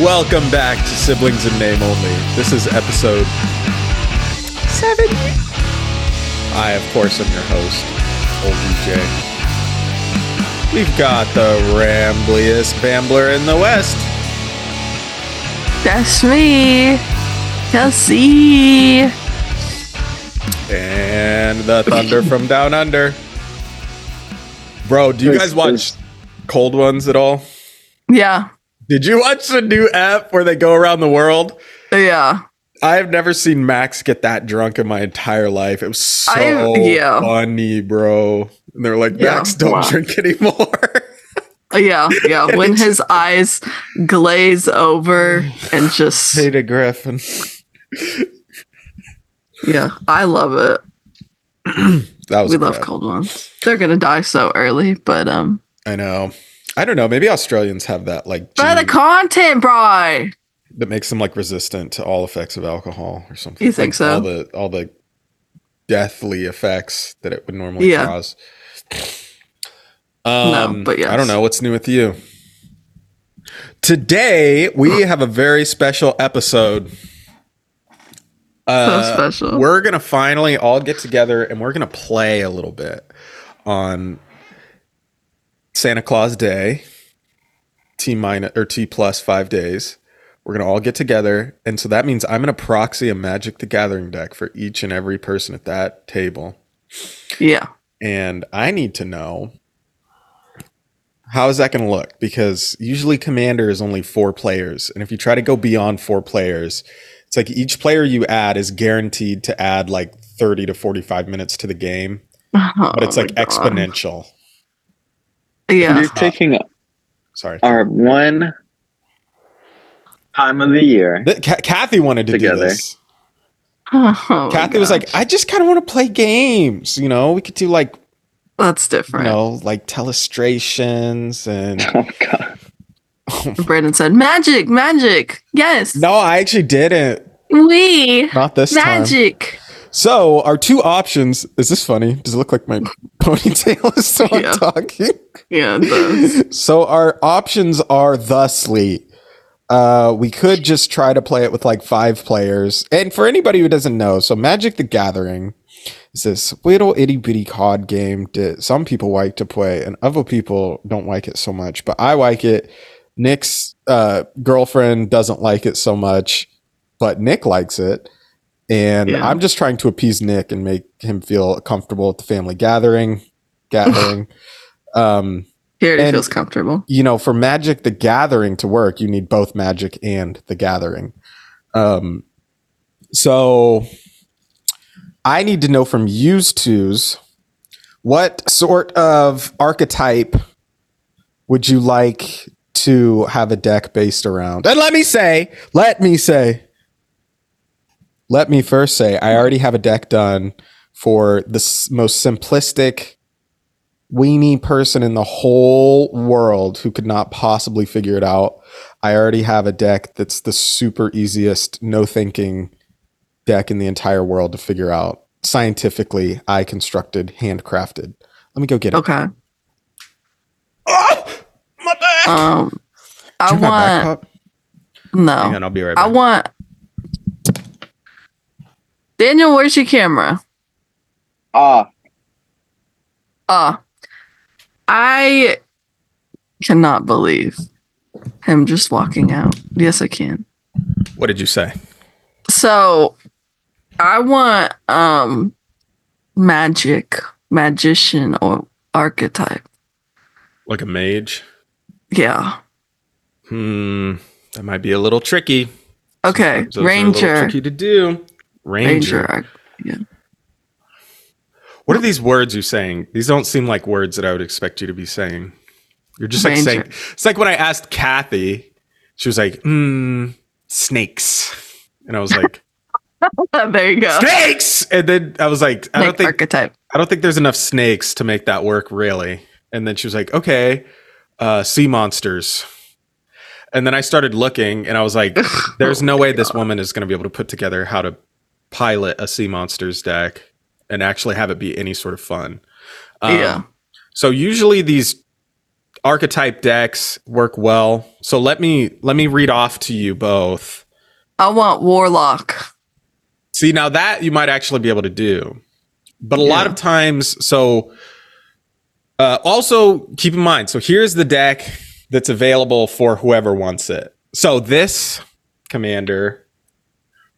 Welcome back to Siblings in Name Only. This is episode 7. I, of course, am your host, OVJ. We've got the rambliest bambler in the West. That's me, Kelsey. And the thunder from down under. Bro, do you guys watch Cold Ones at all? Yeah. Did you watch the new app where they go around the world? Yeah. I've never seen Max get that drunk in my entire life. It was so funny, bro. And they're like, Max, don't drink anymore. Yeah. When his eyes glaze over and just... Peter Griffin. Yeah, I love it. We love Cold Ones. They're going to die so early, but... I know. I don't know. Maybe Australians have that, like... For the content, bro! That makes them, like, resistant to all effects of alcohol or something. You think like, so? All the deathly effects that it would normally cause. No, but yes. I don't know. What's new with you? Today, we have a very special episode. So special. We're going to finally all get together, and we're going to play a little bit on... Santa Claus Day, T plus 5 days. We're going to all get together. And so that means I'm going to proxy a Magic the Gathering deck for each and every person at that table. Yeah. And I need to know, how is that going to look? Because usually Commander is only 4 players. And if you try to go beyond 4 players, it's like each player you add is guaranteed to add like 30 to 45 minutes to the game. Oh, but it's like exponential. Yeah, and you're taking our one time of the year. Kathy wanted to do this. Oh, Kathy was like, I just kind of want to play games. You know, we could do like... That's different. You know, like telestrations and... Oh, God. Brandon said, magic. Yes. No, I actually didn't. Not this magic time. So our 2 options... Is this funny? Does it look like my ponytail is still talking? Yeah, it does. So our options are thusly. We could just try to play it with like 5 players. And for anybody who doesn't know, so Magic the Gathering is this little itty bitty card game that some people like to play and other people don't like it so much. But I like it. Nick's girlfriend doesn't like it so much, but Nick likes it. And I'm just trying to appease Nick and make him feel comfortable at the family gathering. Here it feels comfortable. You know, for Magic the Gathering to work, you need both Magic and the Gathering. So I need to know from you twos, what sort of archetype would you like to have a deck based around? And let me first say, I already have a deck done for the most simplistic weenie person in the whole world who could not possibly figure it out. I already have a deck that's the super easiest, no thinking deck in the entire world to figure out. Scientifically, I constructed, handcrafted. Let me go get it. Okay. Oh, my back! I want... No. Hang on, I'll be right back. I want... Daniel, where's your camera? I cannot believe him just walking out. Yes, I can. What did you say? So, I want magician or archetype. Like a mage? Yeah. That might be a little tricky. Okay, those ranger. Are a little tricky to do. Ranger. Yeah. What are these words you're saying? These don't seem like words that I would expect you to be saying. You're just like saying... It's like when I asked Kathy, she was like, snakes. And I was like... There you go. Snakes! And then I was like, I don't think there's enough snakes to make that work, really. And then she was like, okay, sea monsters. And then I started looking and I was like, there's no way this woman is going to be able to put together how to pilot a sea monsters deck and actually have it be any sort of fun. So usually these archetype decks work well. So let me read off to you both. I want Warlock. See, now that you might actually be able to do. But a lot of times, so also keep in mind, so here's the deck that's available for whoever wants it. So this Commander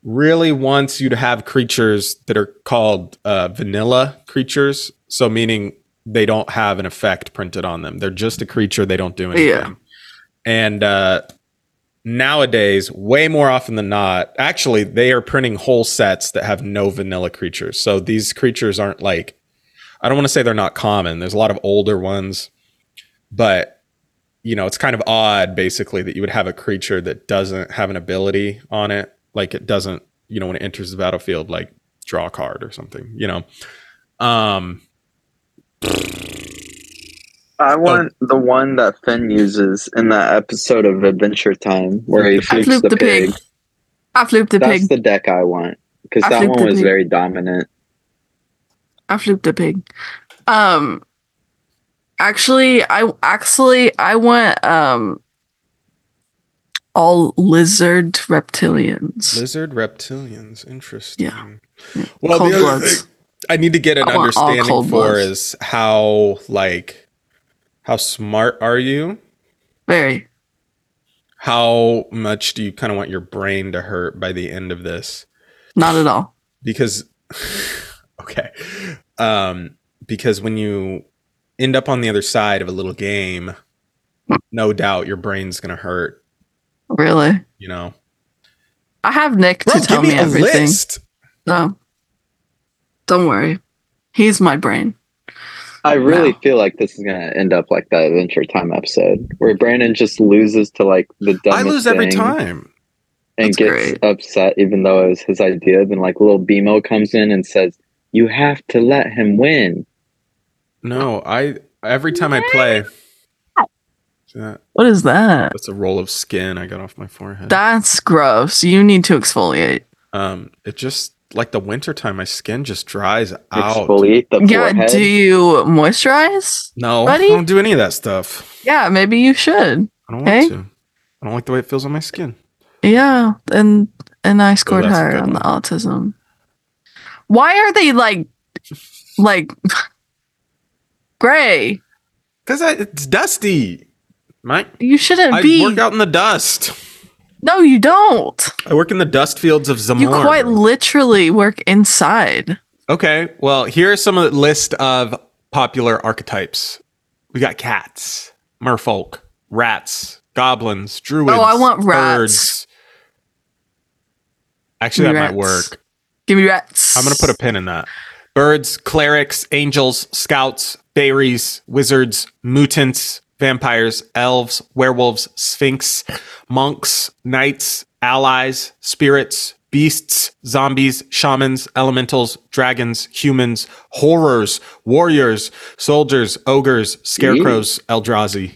really wants you to have creatures that are called vanilla creatures. So meaning they don't have an effect printed on them. They're just a creature. They don't do anything. Yeah. And nowadays, way more often than not, actually, they are printing whole sets that have no vanilla creatures. So these creatures aren't like, I don't want to say they're not common. There's a lot of older ones, but you know, it's kind of odd basically that you would have a creature that doesn't have an ability on it. Like it doesn't, you know, when it enters the battlefield, like draw a card or something, you know? I want the one that Finn uses in that episode of Adventure Time where he floops the pig. I flooped the pig. That's the deck I want because that one was very dominant. I flooped the pig. Actually, I want all lizard reptilians. Lizard reptilians, interesting. Yeah. Well, Cold Bloods. I need to get an understanding for is how smart are you? Very. How much do you kind of want your brain to hurt by the end of this? Not at all. Because, okay. Because when you end up on the other side of a little game, no doubt your brain's going to hurt. Really? You know? I have Nick to tell me everything. No. Don't worry. He's my brain. I really feel like this is going to end up like that Adventure Time episode where Brandon just loses to like the dumbest thing. I lose every time. And that's gets great. Upset even though it was his idea. Then like little BMO comes in and says, you have to let him win. No, every time I play. What is that? That's a roll of skin I got off my forehead. That's gross. You need to exfoliate. It just... Like the wintertime, my skin just dries out. Yeah, do you moisturize? No, buddy? I don't do any of that stuff. Yeah, maybe you should. I don't want to. I don't like the way it feels on my skin. Yeah, and I scored higher on the autism. Why are they like gray? Because it's dusty. Mike, you shouldn't be. I work out in the dust. No, you don't. I work in the dust fields of Zamor. You quite literally work inside. Okay, well, here's some of the list of popular archetypes. We got cats, merfolk, rats, goblins, druids. Oh, I want rats. Birds. Actually, that might work. Give me rats. I'm going to put a pin in that. Birds, clerics, angels, scouts, fairies, wizards, mutants, vampires, elves, werewolves, sphinx, monks, knights, allies, spirits, beasts, zombies, shamans, elementals, dragons, humans, horrors, warriors, soldiers, ogres, scarecrows, Eldrazi.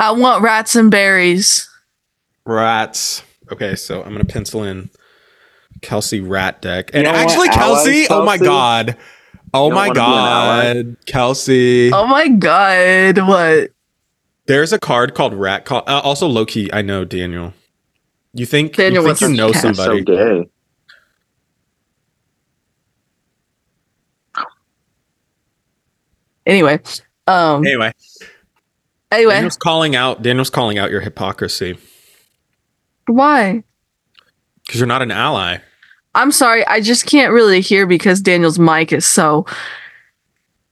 I want rats and berries. Rats. Okay, so I'm going to pencil in Kelsey Rat Deck. And actually, Kelsey, oh my God. Oh my God, Kelsey. Oh my God, what? There's a card called Rat Colony. Also, low-key, I know, Daniel. You think you know somebody. So Anyway. Daniel's calling out your hypocrisy. Why? Because you're not an ally. I'm sorry, I just can't really hear because Daniel's mic is so...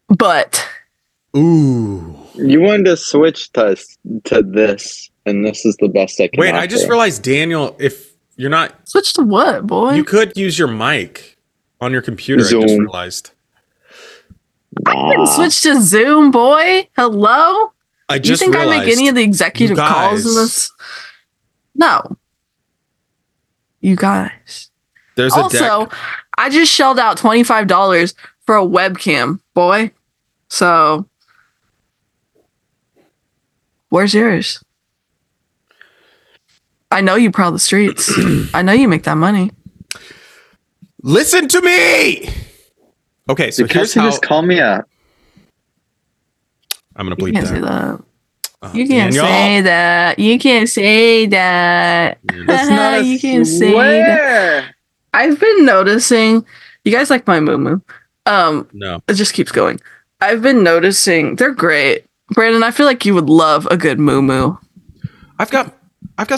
But... Ooh. You wanted to switch to this, and this is the best I can offer. Wait, I just realized, Daniel, if you're not... Switch to what, boy? You could use your mic on your computer, Zoom. I just realized. I couldn't switch to Zoom, boy. Hello? I just realized. You think I make any of the executive calls in this? No. You guys... There's also, I just shelled out $25 for a webcam, boy. So, where's yours? I know you prowl the streets. I know you make that money. Listen to me. Okay, so here's how. Just call me up. I'm gonna bleep that. You can't say that. You can't say that. That's not a you can't say that. I've been noticing. You guys like my moo-moo? No. It just keeps going. I've been noticing. They're great. Brandon, I feel like you would love a good moo-moo. I've got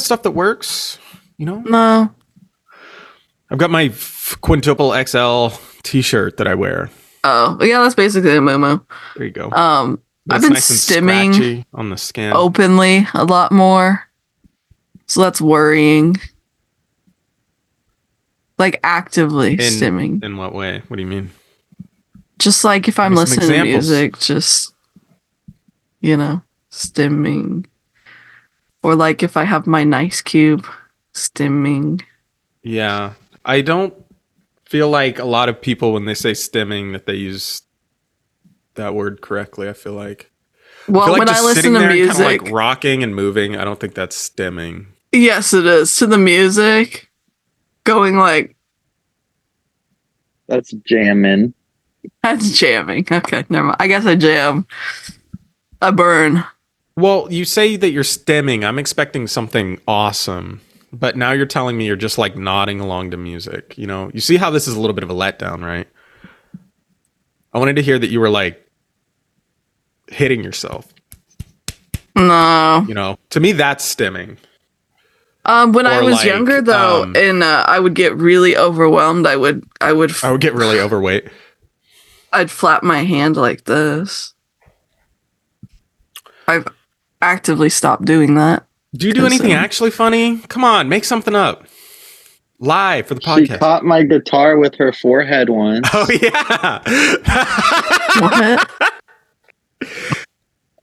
stuff that works, you know? No. I've got my quintuple XL t-shirt that I wear. Oh, yeah, that's basically a moo-moo. There you go. I've been nice stimming on the skin openly a lot more. So that's worrying. Like actively stimming. In what way? What do you mean? Just like if I'm listening to music, just, you know, stimming. Or like if I have my nice cube, stimming. Yeah. I don't feel like a lot of people, when they say stimming, that they use that word correctly. I feel like, well, I feel like when I listen to music, kind of like rocking and moving, I don't think that's stimming. Yes, it is. To the music, going like, that's jamming. That's jamming. Okay, never mind. I guess I jam. I burn. Well, you say that you're stimming. I'm expecting something awesome, but now you're telling me you're just like nodding along to music. You know, you see how this is a little bit of a letdown, right? I wanted to hear that you were like hitting yourself. No. You know, to me, that's stimming. When I was like, younger, though, and I would get really overwhelmed. I would get really overweight. I'd flap my hand like this. I've actively stopped doing that. Do you do anything actually funny? Come on, make something up. Live for the podcast. She caught my guitar with her forehead once. Oh, yeah. What?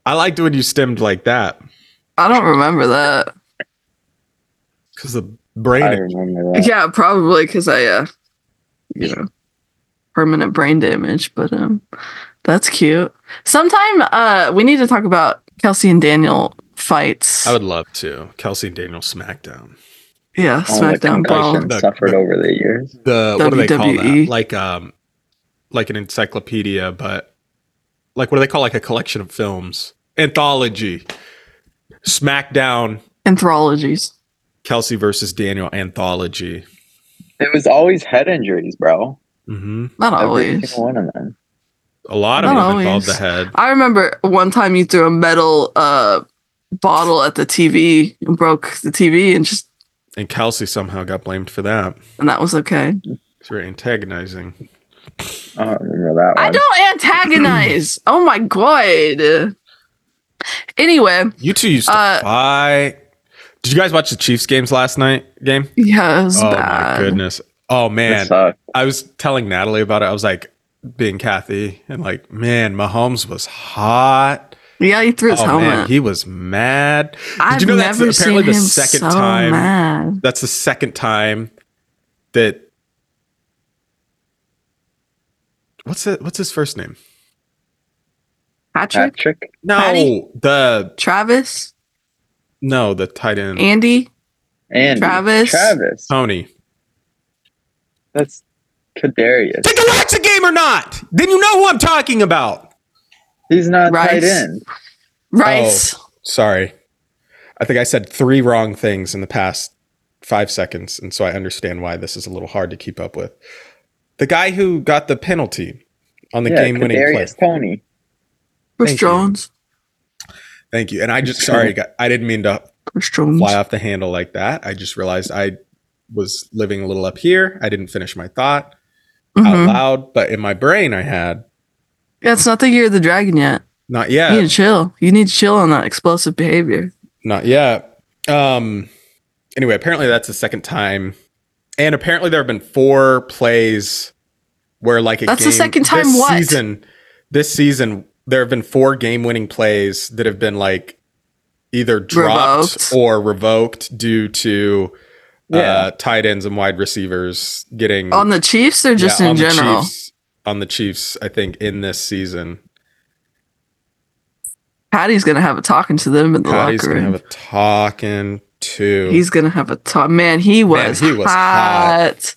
I liked when you stemmed like that. I don't remember that. Because the brain... I remember that. Yeah, probably because I, you know, permanent brain damage. But that's cute. Sometime we need to talk about Kelsey and Daniel fights. I would love to. Kelsey and Daniel SmackDown. Yeah, SmackDown Ball suffered over the years. The what do they call that? Like an encyclopedia, but like what do they call like a collection of films? Anthology. SmackDown. Anthologies. Kelsey versus Daniel anthology. It was always head injuries, bro. Mm-hmm. Not always. One of them. A lot of them involved the head. I remember one time you threw a metal bottle at the TV and broke the TV and just. And Kelsey somehow got blamed for that. And that was okay. It's very antagonizing. I don't remember that one. I don't antagonize. Oh my God. Anyway. You two used to fight. Did you guys watch the Chiefs games last night? Game? Yeah, it was bad. Oh my goodness. Oh man. I was telling Natalie about it. I was like being Kathy and like, man, Mahomes was hot. Yeah, he threw his helmet. Man, he was mad. Did you know that's apparently the second time? Mad. That's the second time that. What's his first name? Patrick? No, Patty? The Travis. No, the tight end. Andy. Travis. Tony. That's Kadarius. Did you watch the game or not? Then you know who I'm talking about. He's not tight end. Rice. Oh, sorry. I think I said 3 wrong things in the past 5 seconds. And so I understand why this is a little hard to keep up with. The guy who got the penalty on the game winning play. Tony. Chris Jones. Thank you. And I just, sorry, I didn't mean to fly off the handle like that. I just realized I was living a little up here. I didn't finish my thought out loud, but in my brain I had. Yeah, it's not the year of the dragon yet. Not yet. You need to chill. You need to chill on that explosive behavior. Not yet. Anyway, apparently that's the second time. And apparently there have been 4 plays where like a that's game. That's the second time this what? This season, there have been 4 game-winning plays that have been like either dropped or revoked due to tight ends and wide receivers getting. On the Chiefs or just in general? On the Chiefs, I think, in this season. Patty's going to have a talking to them in the locker room. Patty's going to have a talking to. He's going to have a talk. Man, he was hot.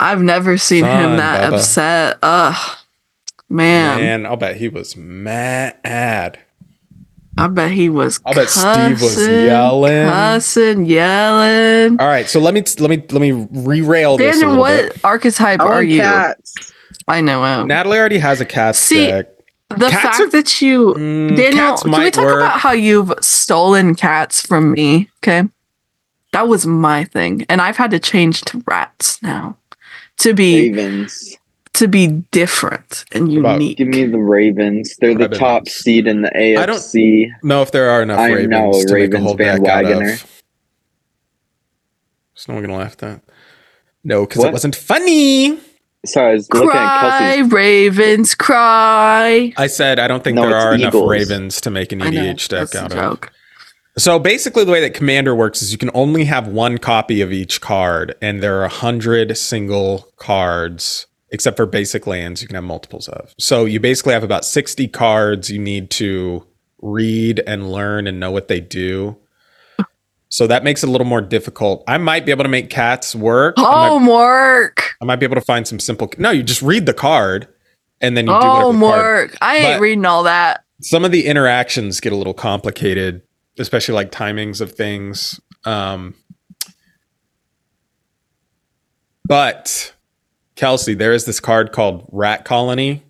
I've never seen him that upset. Ugh. Man, I'll bet he was mad. I bet he was. I bet Steve was yelling, cussing. All right, so let me rerail this. Daniel, what archetype are you? Cats. I know him. Natalie already has a cat stick. The cats fact are, that you, Daniel, can we talk about how you've stolen cats from me? Okay, that was my thing, and I've had to change to rats now to be ravens. To be different and unique. Give me the Ravens. They're the top seed in the AFC. I don't know if there are enough Ravens to make a whole deck out of. Is no one gonna laugh at that? No, because it wasn't funny. Sorry, I was looking at Kelsey's. Ravens cry. I said I don't think there are enough Ravens to make an EDH deck out of. So basically, the way that Commander works is you can only have one copy of each card, and there are 100 single cards, except for basic lands you can have multiples of. So you basically have about 60 cards you need to read and learn and know what they do. So that makes it a little more difficult. I might be able to make cats work. Homework! I might be able to find some simple... No, you just read the card and then you do whatever homework! I ain't reading all that. Some of the interactions get a little complicated, especially like timings of things. But... Kelsey, there is this card called Rat Colony,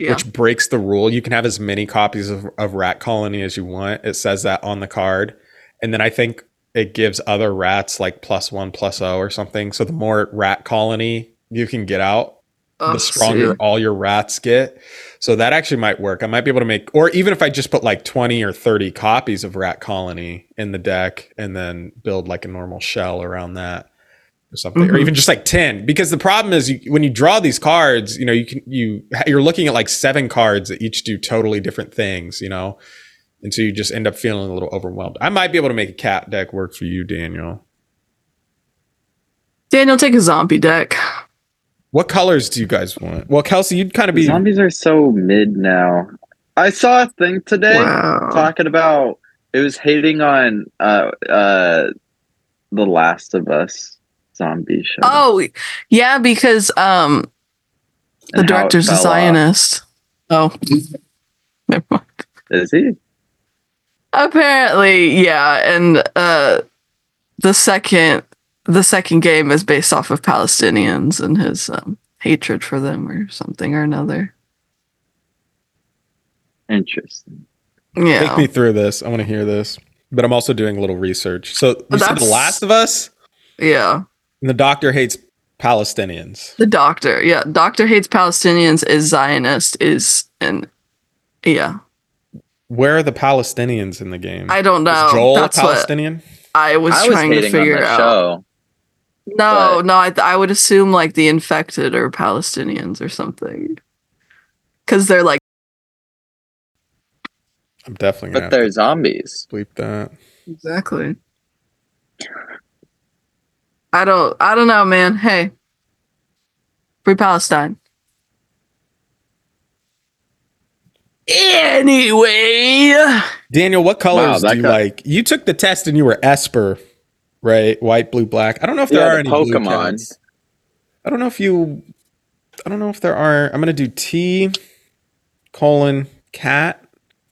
which breaks the rule. You can have as many copies of Rat Colony as you want. It says that on the card. And then I think it gives other rats like +1/+0 or something. So the more Rat Colony you can get out, the stronger all your rats get. So that actually might work. I might be able to make, or even if I just put like 20 or 30 copies of Rat Colony in the deck and then build like a normal shell around that. Or something, or even just like 10, because the problem is when you draw these cards, you know, you're looking at like 7 cards that each do totally different things, you know, and so you just end up feeling a little overwhelmed. I might be able to make a cat deck work for you, Daniel. Daniel, take a zombie deck. What colors do you guys want? Well, Kelsey, you'd kind of be zombies are so mid now. I saw a thing today talking about it was hating on The Last of Us. Zombie show. Oh, yeah, because the director's a Zionist. Off. Oh, never mind. Is he? Apparently, yeah. And the second game is based off of Palestinians and his hatred for them or something or another. Interesting. Yeah. Take me through this. I want to hear this, but I'm also doing a little research. So you said The Last of Us? Yeah. And the doctor hates Palestinians. The doctor, yeah. Doctor hates Palestinians, is Zionist, Where are the Palestinians in the game? I don't know. Is Joel a Palestinian? I was trying to figure out. Show, no, I would assume like the infected are Palestinians or something. Because they're like... I'm definitely going to... But they're zombies. Bleep that. Exactly. I don't know, man. Hey, free Palestine. Anyway, Daniel, what colors do you like? You took the test and you were Esper, right? White, blue, black. I don't know if there are any Pokemon. I don't know if there are. I'm gonna do T:\cat.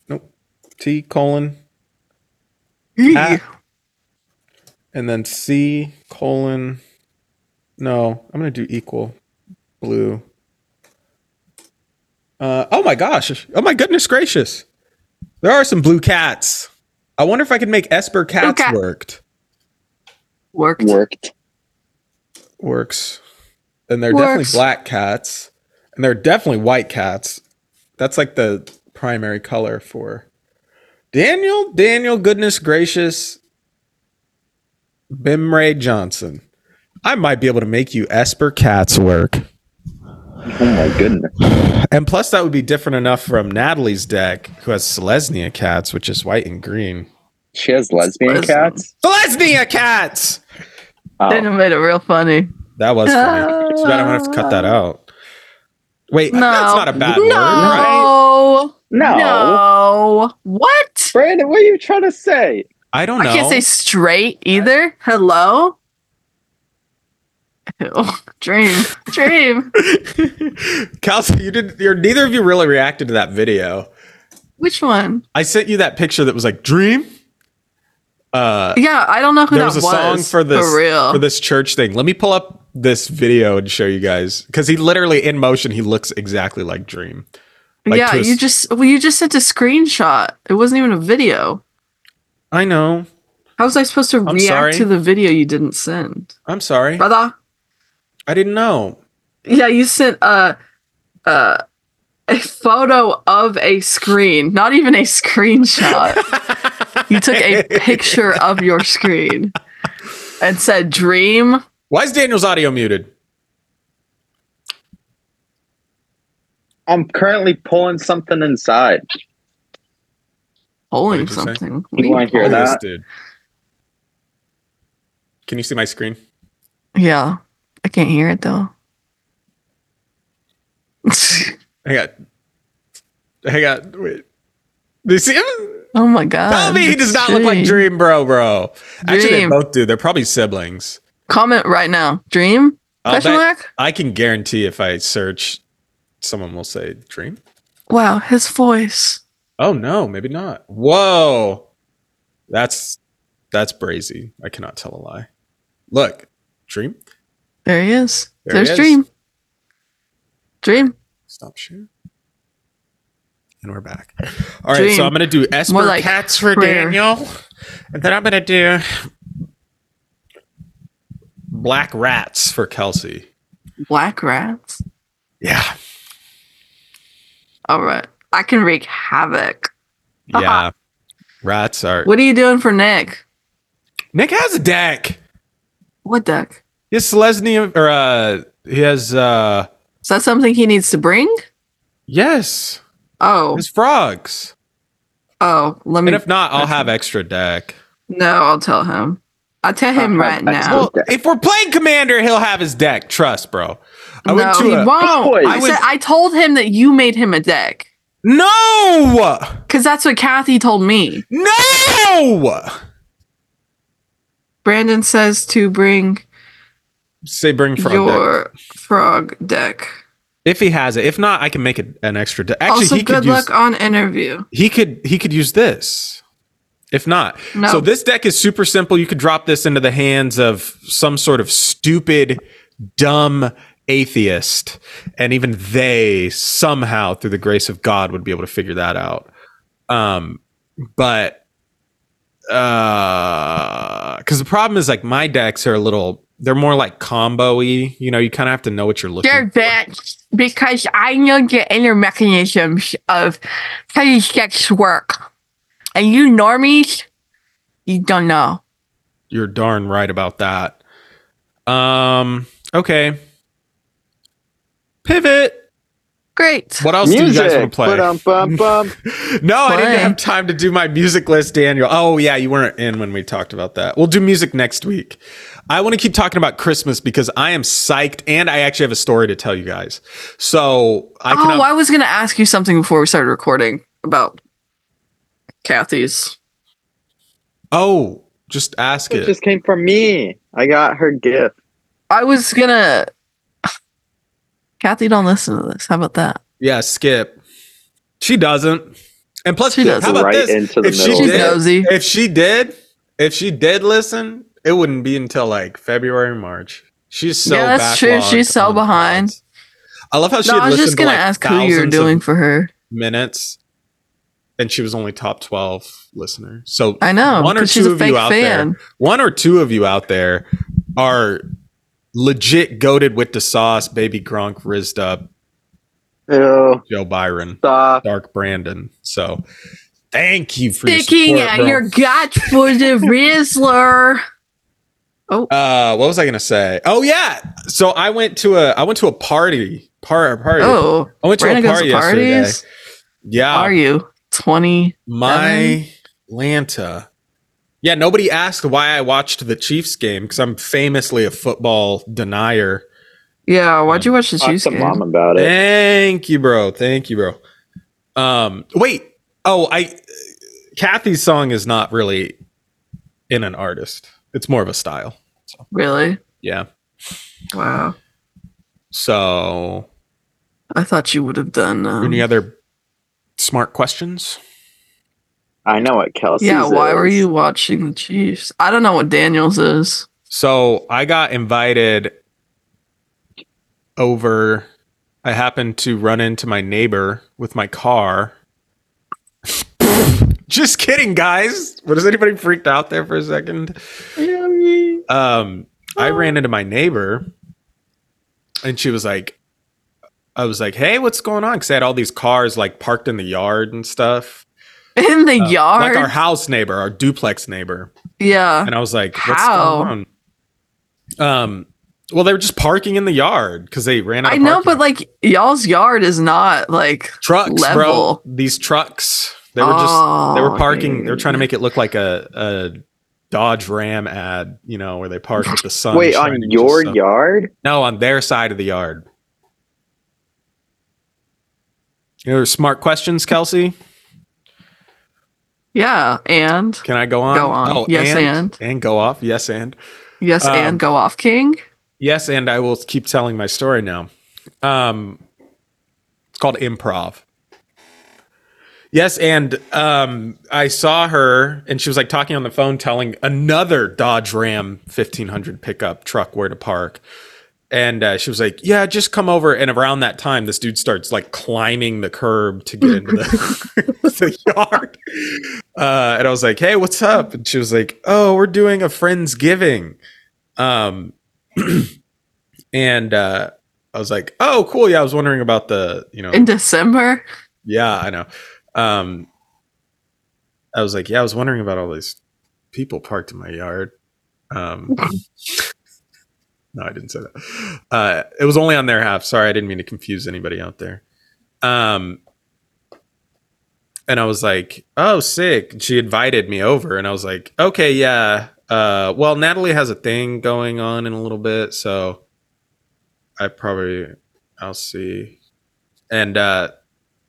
Nope. T:\cat. And then C:. No, I'm going to do equal blue. Oh my gosh. Oh my goodness gracious. There are some blue cats. I wonder if I could make Esper cats works. And they're definitely black cats. And they're definitely white cats. That's like the primary color for Daniel, goodness gracious. Bim Ray Johnson, I might be able to make you Esper cats work. Oh my goodness. And plus that would be different enough from Natalie's deck, who has Selesnya cats, which is white and green. She has lesbian cats? Selesnya cats! Oh. They made it real funny. That was funny. So I don't have to cut that out. Wait, that's not a bad word, right? No. What? Brandon, what are you trying to say? I don't know. I can't say straight either. Hello? Oh, dream. Kelsey, neither of you really reacted to that video. Which one? I sent you that picture that was like dream. Yeah, I don't know who that was. There was a song for this church thing. Let me pull up this video and show you guys, because he literally in motion he looks exactly like Dream. Like, yeah, you just sent a screenshot. It wasn't even a video. I know. How was I supposed to react to the video you didn't send? I'm sorry, brother. I didn't know. Yeah, you sent a photo of a screen, not even a screenshot. You took a picture of your screen and said dream. Why is Daniel's audio muted? I'm currently pulling something inside. Pulling something? You want to hear that? Dude. Can you see my screen? Yeah. I can't hear it though. Hang on. Wait. Do you see him? Oh my god. Tell me he does not look like Dream, bro. Dream. Actually, they both do. They're probably siblings. Comment right now. Dream? I can guarantee if I search, someone will say Dream. Wow, his voice. Oh no, maybe not. Whoa. That's brazy. I cannot tell a lie. Look, Dream. There he is. There's Dream. Dream. Stop sharing. And we're back. All Dream. Right, so I'm going to do Esper like Cats for prayer. Daniel. And then I'm going to do Black Rats for Kelsey. Black Rats? Yeah. All right. I can wreak havoc. Yeah. Uh-huh. Rats are... What are you doing for Nick? Nick has a deck. What deck? He has Selesnya, or he has. Is that something he needs to bring? Yes. Oh. His frogs. Oh, let me. And if not, I'll have extra deck. No, I'll tell him. I'll tell him right now. Well, if we're playing Commander, he'll have his deck. Trust, bro. No, he won't. I told him that you made him a deck. No. Because that's what Kathy told me. No. Brandon says to bring. Say bring frog your deck. Frog deck. If he has it. If not, I can make it an extra deck. Actually, also, good luck on interview. He could use this. If not. No. So this deck is super simple. You could drop this into the hands of some sort of stupid, dumb atheist. And even they somehow, through the grace of God, would be able to figure that out. But because the problem is, like, my decks are a little... They're more like combo-y. You know, you kind of have to know what you're looking for. They're that because I know the inner mechanisms of how these decks work. And you normies, you don't know. You're darn right about that. Okay. Pivot. Great. What else do you guys want to play? I didn't have time to do my music list, Daniel. Oh, yeah, you weren't in when we talked about that. We'll do music next week. I want to keep talking about Christmas because I am psyched and I actually have a story to tell you guys. So I was going to ask you something before we started recording about Kathy's. Oh, just ask it. It just came from me. I got her gift. I was going to. Kathy, don't listen to this. How about that? Yeah, skip. She doesn't. And plus, she does. How about right this? If she did listen, it wouldn't be until like February, March. She's so backlogged. Yeah, that's true. She's so behind. Plans. I love how she had listened to like I was just going to ask who you were doing for her. Minutes. And she was only top 12 listener. So I know, one or two of you out there. One or two of you out there are... Legit goated with the sauce, baby Gronk, rizzed up, Joe Byron, Dark Brandon. So, thank you for sticking your support, at your gut for the Rizzler. Oh, what was I gonna say? Oh yeah, so I went to a party. Party. Oh, I went to a party yesterday. Yeah, are you 20? My Atlanta. Yeah, nobody asked why I watched the Chiefs game because I'm famously a football denier. Yeah, why'd you watch the Chiefs game? Mom about it. Thank you, bro. Wait. Oh, Kathy's song is not really in an artist. It's more of a style. So. Really? Yeah. Wow. So. I thought you would have done. Any other smart questions? I know what Kelsey's is. Yeah, why were you watching the Chiefs? I don't know what Daniel's is. So I got invited over. I happened to run into my neighbor with my car. Just kidding, guys. What, is anybody freaked out there for a second? I ran into my neighbor and she was like, I was like, hey, what's going on? Because I had all these cars like parked in the yard and stuff. In the yard? Like our house neighbor, our duplex neighbor. Yeah. And I was like, what's going on? Well, they were just parking in the yard because they ran out of parking. I know, but like y'all's yard is not like trucks, level. Bro. These trucks, they were parking. Dude. They were trying to make it look like a Dodge Ram ad, you know, where they park with the sun. Wait, on your yard? No, on their side of the yard. You know, smart questions, Kelsey? Yeah, and can I go on? Go on. Oh, yes, and go off. Yes, and yes, and go off, King. Yes, and I will keep telling my story now. It's called improv. Yes, and I saw her, and she was like talking on the phone, telling another Dodge Ram 1500 pickup truck where to park. And she was like, yeah, just come over. And around that time, this dude starts like climbing the curb to get into the yard. And I was like, hey, what's up? And she was like, oh, we're doing a Friendsgiving. And I was like, oh, cool. Yeah, I was wondering about the, you know. In December? Yeah, I know. I was like, yeah, I was wondering about all these people parked in my yard. No, I didn't say that. It was only on their half. Sorry, I didn't mean to confuse anybody out there. And I was like, oh, sick. And she invited me over. And I was like, okay, yeah. Well, Natalie has a thing going on in a little bit. So I'll see. And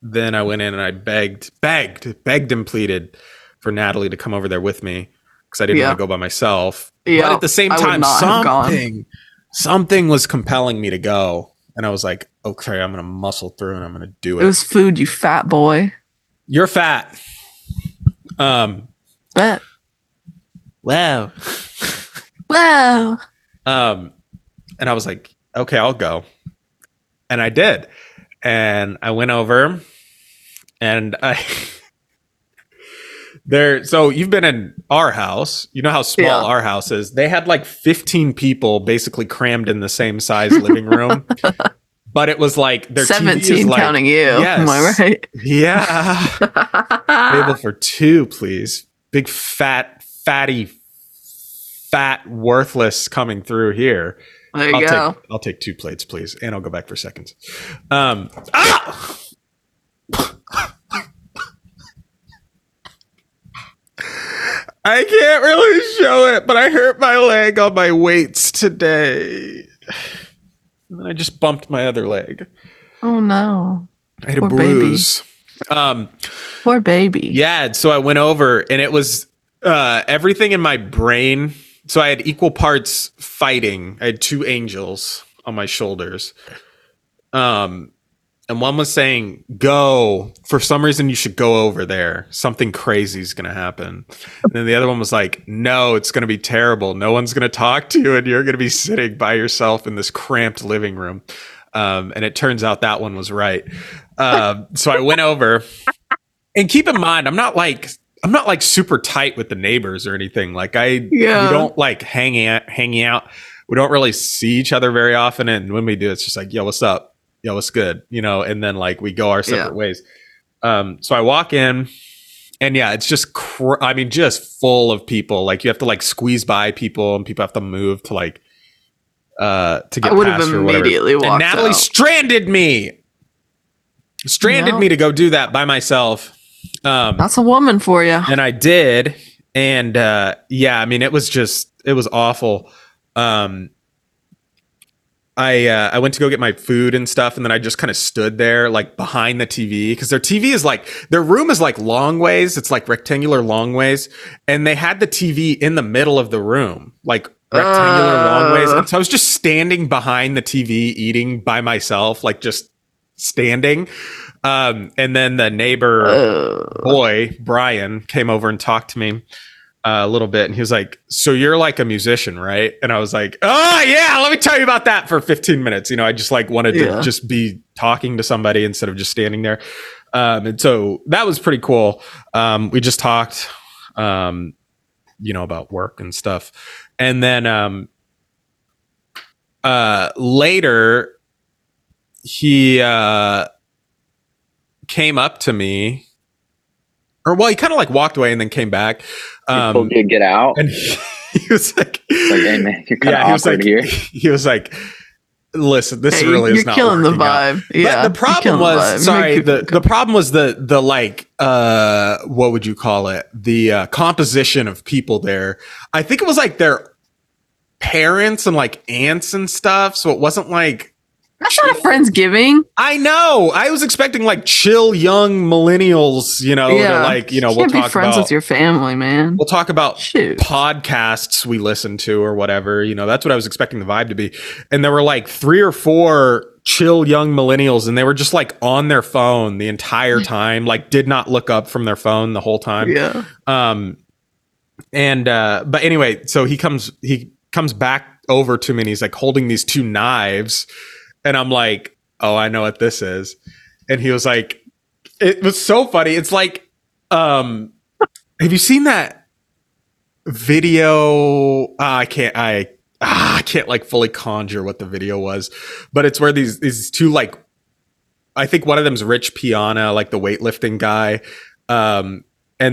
then I went in and I begged and pleaded for Natalie to come over there with me. Because I didn't want to go by myself. Yeah, but at the same time, something was compelling me to go. And I was like, okay, I'm going to muscle through and I'm going to do it. It was food, you fat boy. You're fat. Bet. Wow. Wow. And I was like, okay, I'll go. And I did. And I went over and I... There, so you've been in our house. You know how small our house is. They had like 15 people basically crammed in the same size living room. But it was like their 17 TV counting like, you. Yes. Am I right? Yeah. Table for two, please. Big fat worthless coming through here. There you go. I'll take two plates, please, and I'll go back for seconds. I can't really show it, but I hurt my leg on my weights today. And then I just bumped my other leg. Oh, no. I had a bruise. Baby. Poor baby. Yeah, so I went over, and it was everything in my brain. So I had equal parts fighting. I had two angels on my shoulders. And one was saying, go. For some reason, you should go over there. Something crazy is going to happen. And then the other one was like, no, it's going to be terrible. No one's going to talk to you, and you're going to be sitting by yourself in this cramped living room. And it turns out that one was right. So I went over. And keep in mind, I'm not like super tight with the neighbors or anything. Like we don't like hanging out. We don't really see each other very often. And when we do, it's just like, yo, what's up? Yo, it's good, you know, and then like we go our separate ways. So I walk in and it's just, just full of people. Like you have to like squeeze by people and people have to move to like, to get past or whatever. And Natalie stranded me to go do that by myself. That's a woman for you. And I did. And, it was awful. I went to go get my food and stuff, and then I just kind of stood there, like, behind the TV, because their TV is, like, their room is, like, long ways. It's, like, rectangular long ways, and they had the TV in the middle of the room, like, rectangular long ways. And so I was just standing behind the TV eating by myself, like just standing. And then the neighbor boy, Brian, came over and talked to me a little bit. And he was like, so you're like a musician, right? And I was like, oh, yeah, let me tell you about that for 15 minutes. You know, I just like wanted to just be talking to somebody instead of just standing there. And so that was pretty cool. We just talked, you know, about work and stuff. And then later, he came up to me, or well, he kind of like walked away and then came back. He told you to get out. And he was like hey, man, you're kind of awkward here. He was like, listen, this really is not working. You're killing the vibe. Yeah, but the problem was, the problem was the like, what would you call it? The composition of people there. I think it was like their parents and like aunts and stuff. So it wasn't like. That's not a Friendsgiving. I know. I was expecting like chill young millennials, you know, to like, you know, we'll talk about. You can't be friends with your family, man. We'll talk about podcasts we listen to or whatever. You know, that's what I was expecting the vibe to be. And there were like 3 or 4 chill young millennials, and they were just like on their phone the entire time, like did not look up from their phone the whole time. Yeah. And but anyway, so he comes back over to me and he's like holding these 2 knives. And I'm like, oh, I know what this is. And he was like, it was so funny. It's like, have you seen that video? I can't like fully conjure what the video was, but it's where these 2, like, I think one of them's Rich Piana, like the weightlifting guy. And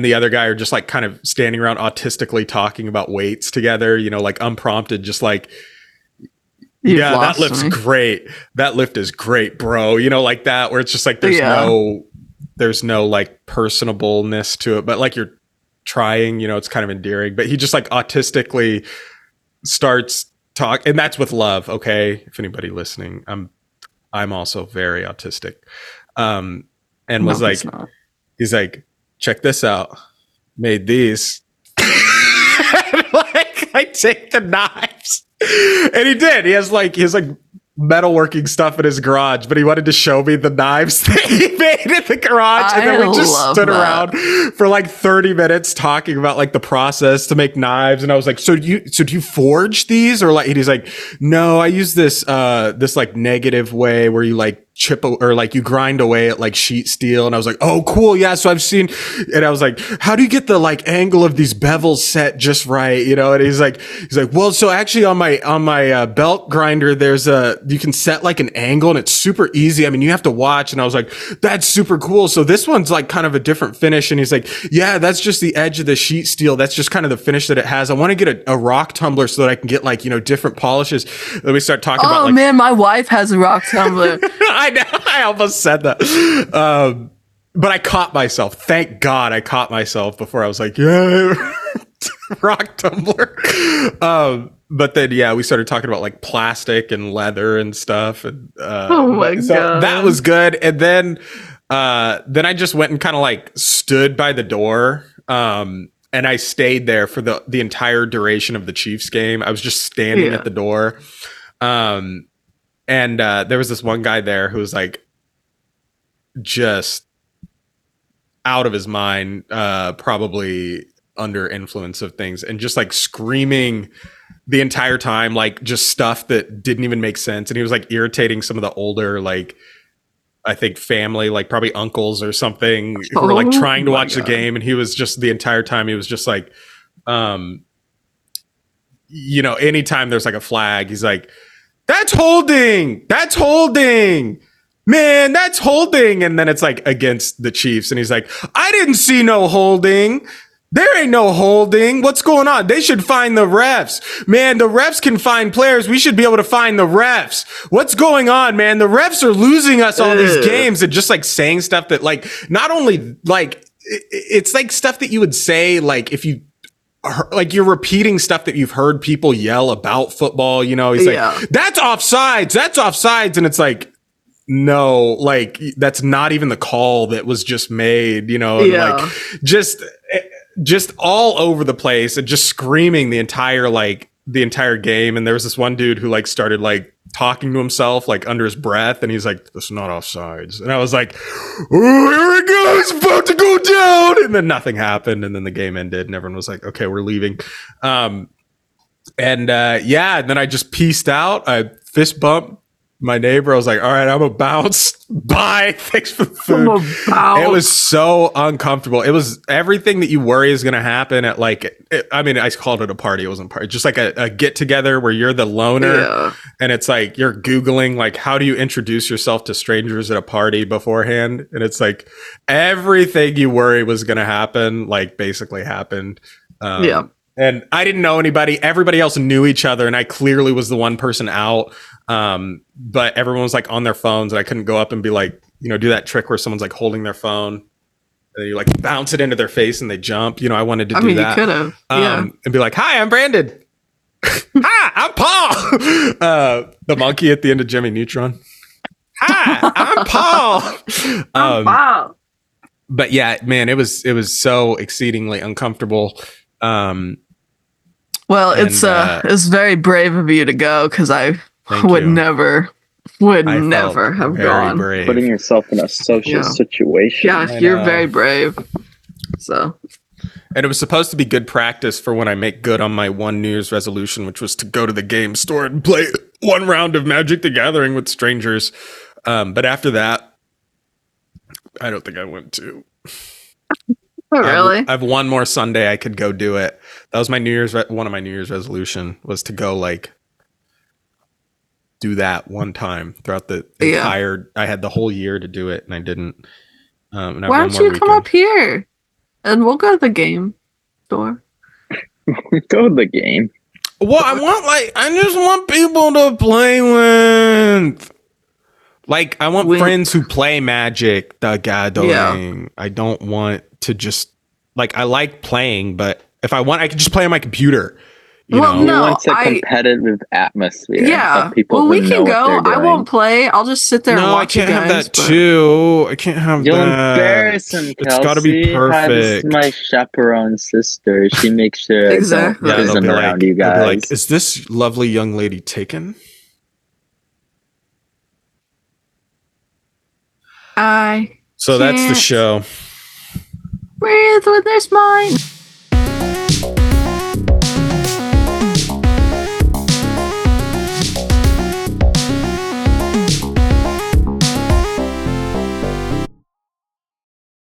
the other guy are just like kind of standing around autistically talking about weights together, you know, like unprompted, just like, yeah, that lift's great. That lift is great, bro. You know, like that, where it's just like there's no like personableness to it, but like you're trying, you know, it's kind of endearing. But he just like autistically starts talk, and that's with love, okay? If anybody listening, I'm also very autistic. And was like, he's like, check this out. Made these. And like I take the knives. And he did. He has like metalworking stuff in his garage, but he wanted to show me the knives that he made in the garage. And then we just stood around for like 30 minutes talking about like the process to make knives. And I was like, so do you forge these? Or like, and he's like, no, I use this this like negative way where you like chip or like you grind away at like sheet steel. And I was like, oh, cool. Yeah. So I've seen, and I was like, how do you get the like angle of these bevels set just right? You know? And he's like, well, so actually on my belt grinder, there's you can set like an angle and it's super easy. I mean, you have to watch. And I was like, that's super cool. So this one's like kind of a different finish. And he's like, yeah, that's just the edge of the sheet steel. That's just kind of the finish that it has. I want to get a rock tumbler so that I can get like, you know, different polishes. Then we start talking about like, oh man, my wife has a rock tumbler. I almost said that, but I caught myself. Thank God I caught myself before I was like, yeah, rock tumbler. But then, yeah, we started talking about like plastic and leather and stuff. And, God, that was good. And then I just went and kind of like stood by the door. And I stayed there for the entire duration of the Chiefs game. I was just standing at the door. And there was this one guy there who was like just out of his mind, probably under influence of things, and just like screaming the entire time, like just stuff that didn't even make sense. And he was like irritating some of the older, like I think family, like probably uncles or something, who were like trying to watch the game. And he was just the entire time, he was just like, you know, anytime there's like a flag, he's like, that's holding. That's holding. Man, that's holding. And then it's like against the Chiefs. And he's like, I didn't see no holding. There ain't no holding. What's going on? They should find the refs. Man, the refs can find players. We should be able to find the refs. What's going on, man? The refs are losing us all these games. And just like saying stuff that like, not only like, it's like stuff that you would say, like if you, like you're repeating stuff that you've heard people yell about football, you know, he's like, that's offsides, that's offsides. And it's like, no, like that's not even the call that was just made, you know, and like just all over the place and just screaming the entire, like the entire game. And there was this one dude who like started like talking to himself like under his breath, and he's like, "That's not offsides." And I was like, "Oh, here it goes, about to go down." And then nothing happened, and then the game ended, and everyone was like, "Okay, we're leaving." Yeah, and then I just peaced out. I fist bumped my neighbor. I was like, "All right, I'm a bounce. Bye. Thanks for the food." It was so uncomfortable. It was everything that you worry is going to happen at like, I mean, I called it a party. It wasn't a party, just like a get together where you're the loner. Yeah. And it's like, you're Googling, like, how do you introduce yourself to strangers at a party beforehand? And it's like, everything you worry was going to happen, like basically happened. Yeah. And I didn't know anybody. Everybody else knew each other. And I clearly was the one person out. But everyone was like on their phones, and I couldn't go up and be like, you know, do that trick where someone's like holding their phone and you like bounce it into their face and they jump. You know, I wanted to do that. I mean, you could have. Yeah. And be like, "Hi, I'm Brandon. Hi, I'm Paul." The monkey at the end of Jimmy Neutron. "Hi, I'm Paul." I'm Paul. But yeah, man, it was so exceedingly uncomfortable. Well, and, it's very brave of you to go, because I would never have gone. Brave. Putting yourself in a social situation. Yeah, you're very brave. So, and it was supposed to be good practice for when I make good on my one New Year's resolution, which was to go to the game store and play one round of Magic the Gathering with strangers. But after that, I don't think I went to. Oh, really? I have one more Sunday I could go do it. That was my one of my New Year's resolution, was to go like do that one time throughout the entire. I had the whole year to do it, and I didn't. And why don't you come up here, and we'll go to the game store? Go to the game. Well, I just want people to play with. Like, I want friends who play Magic the Gathering. Yeah. I don't want to just like, I like playing, but if I want, I can just play on my computer. No, it's a competitive atmosphere. Yeah, well, we can go. I won't play. I'll just sit there. No, and watch. I can't have that too. I can't have that. You'll embarrass him, Kelsey. It's got to be perfect. My chaperone sister. She makes sure exactly. Yeah, they'll be around you guys. Like, is this lovely young lady taken? So that's the show. Breathe when there's mine.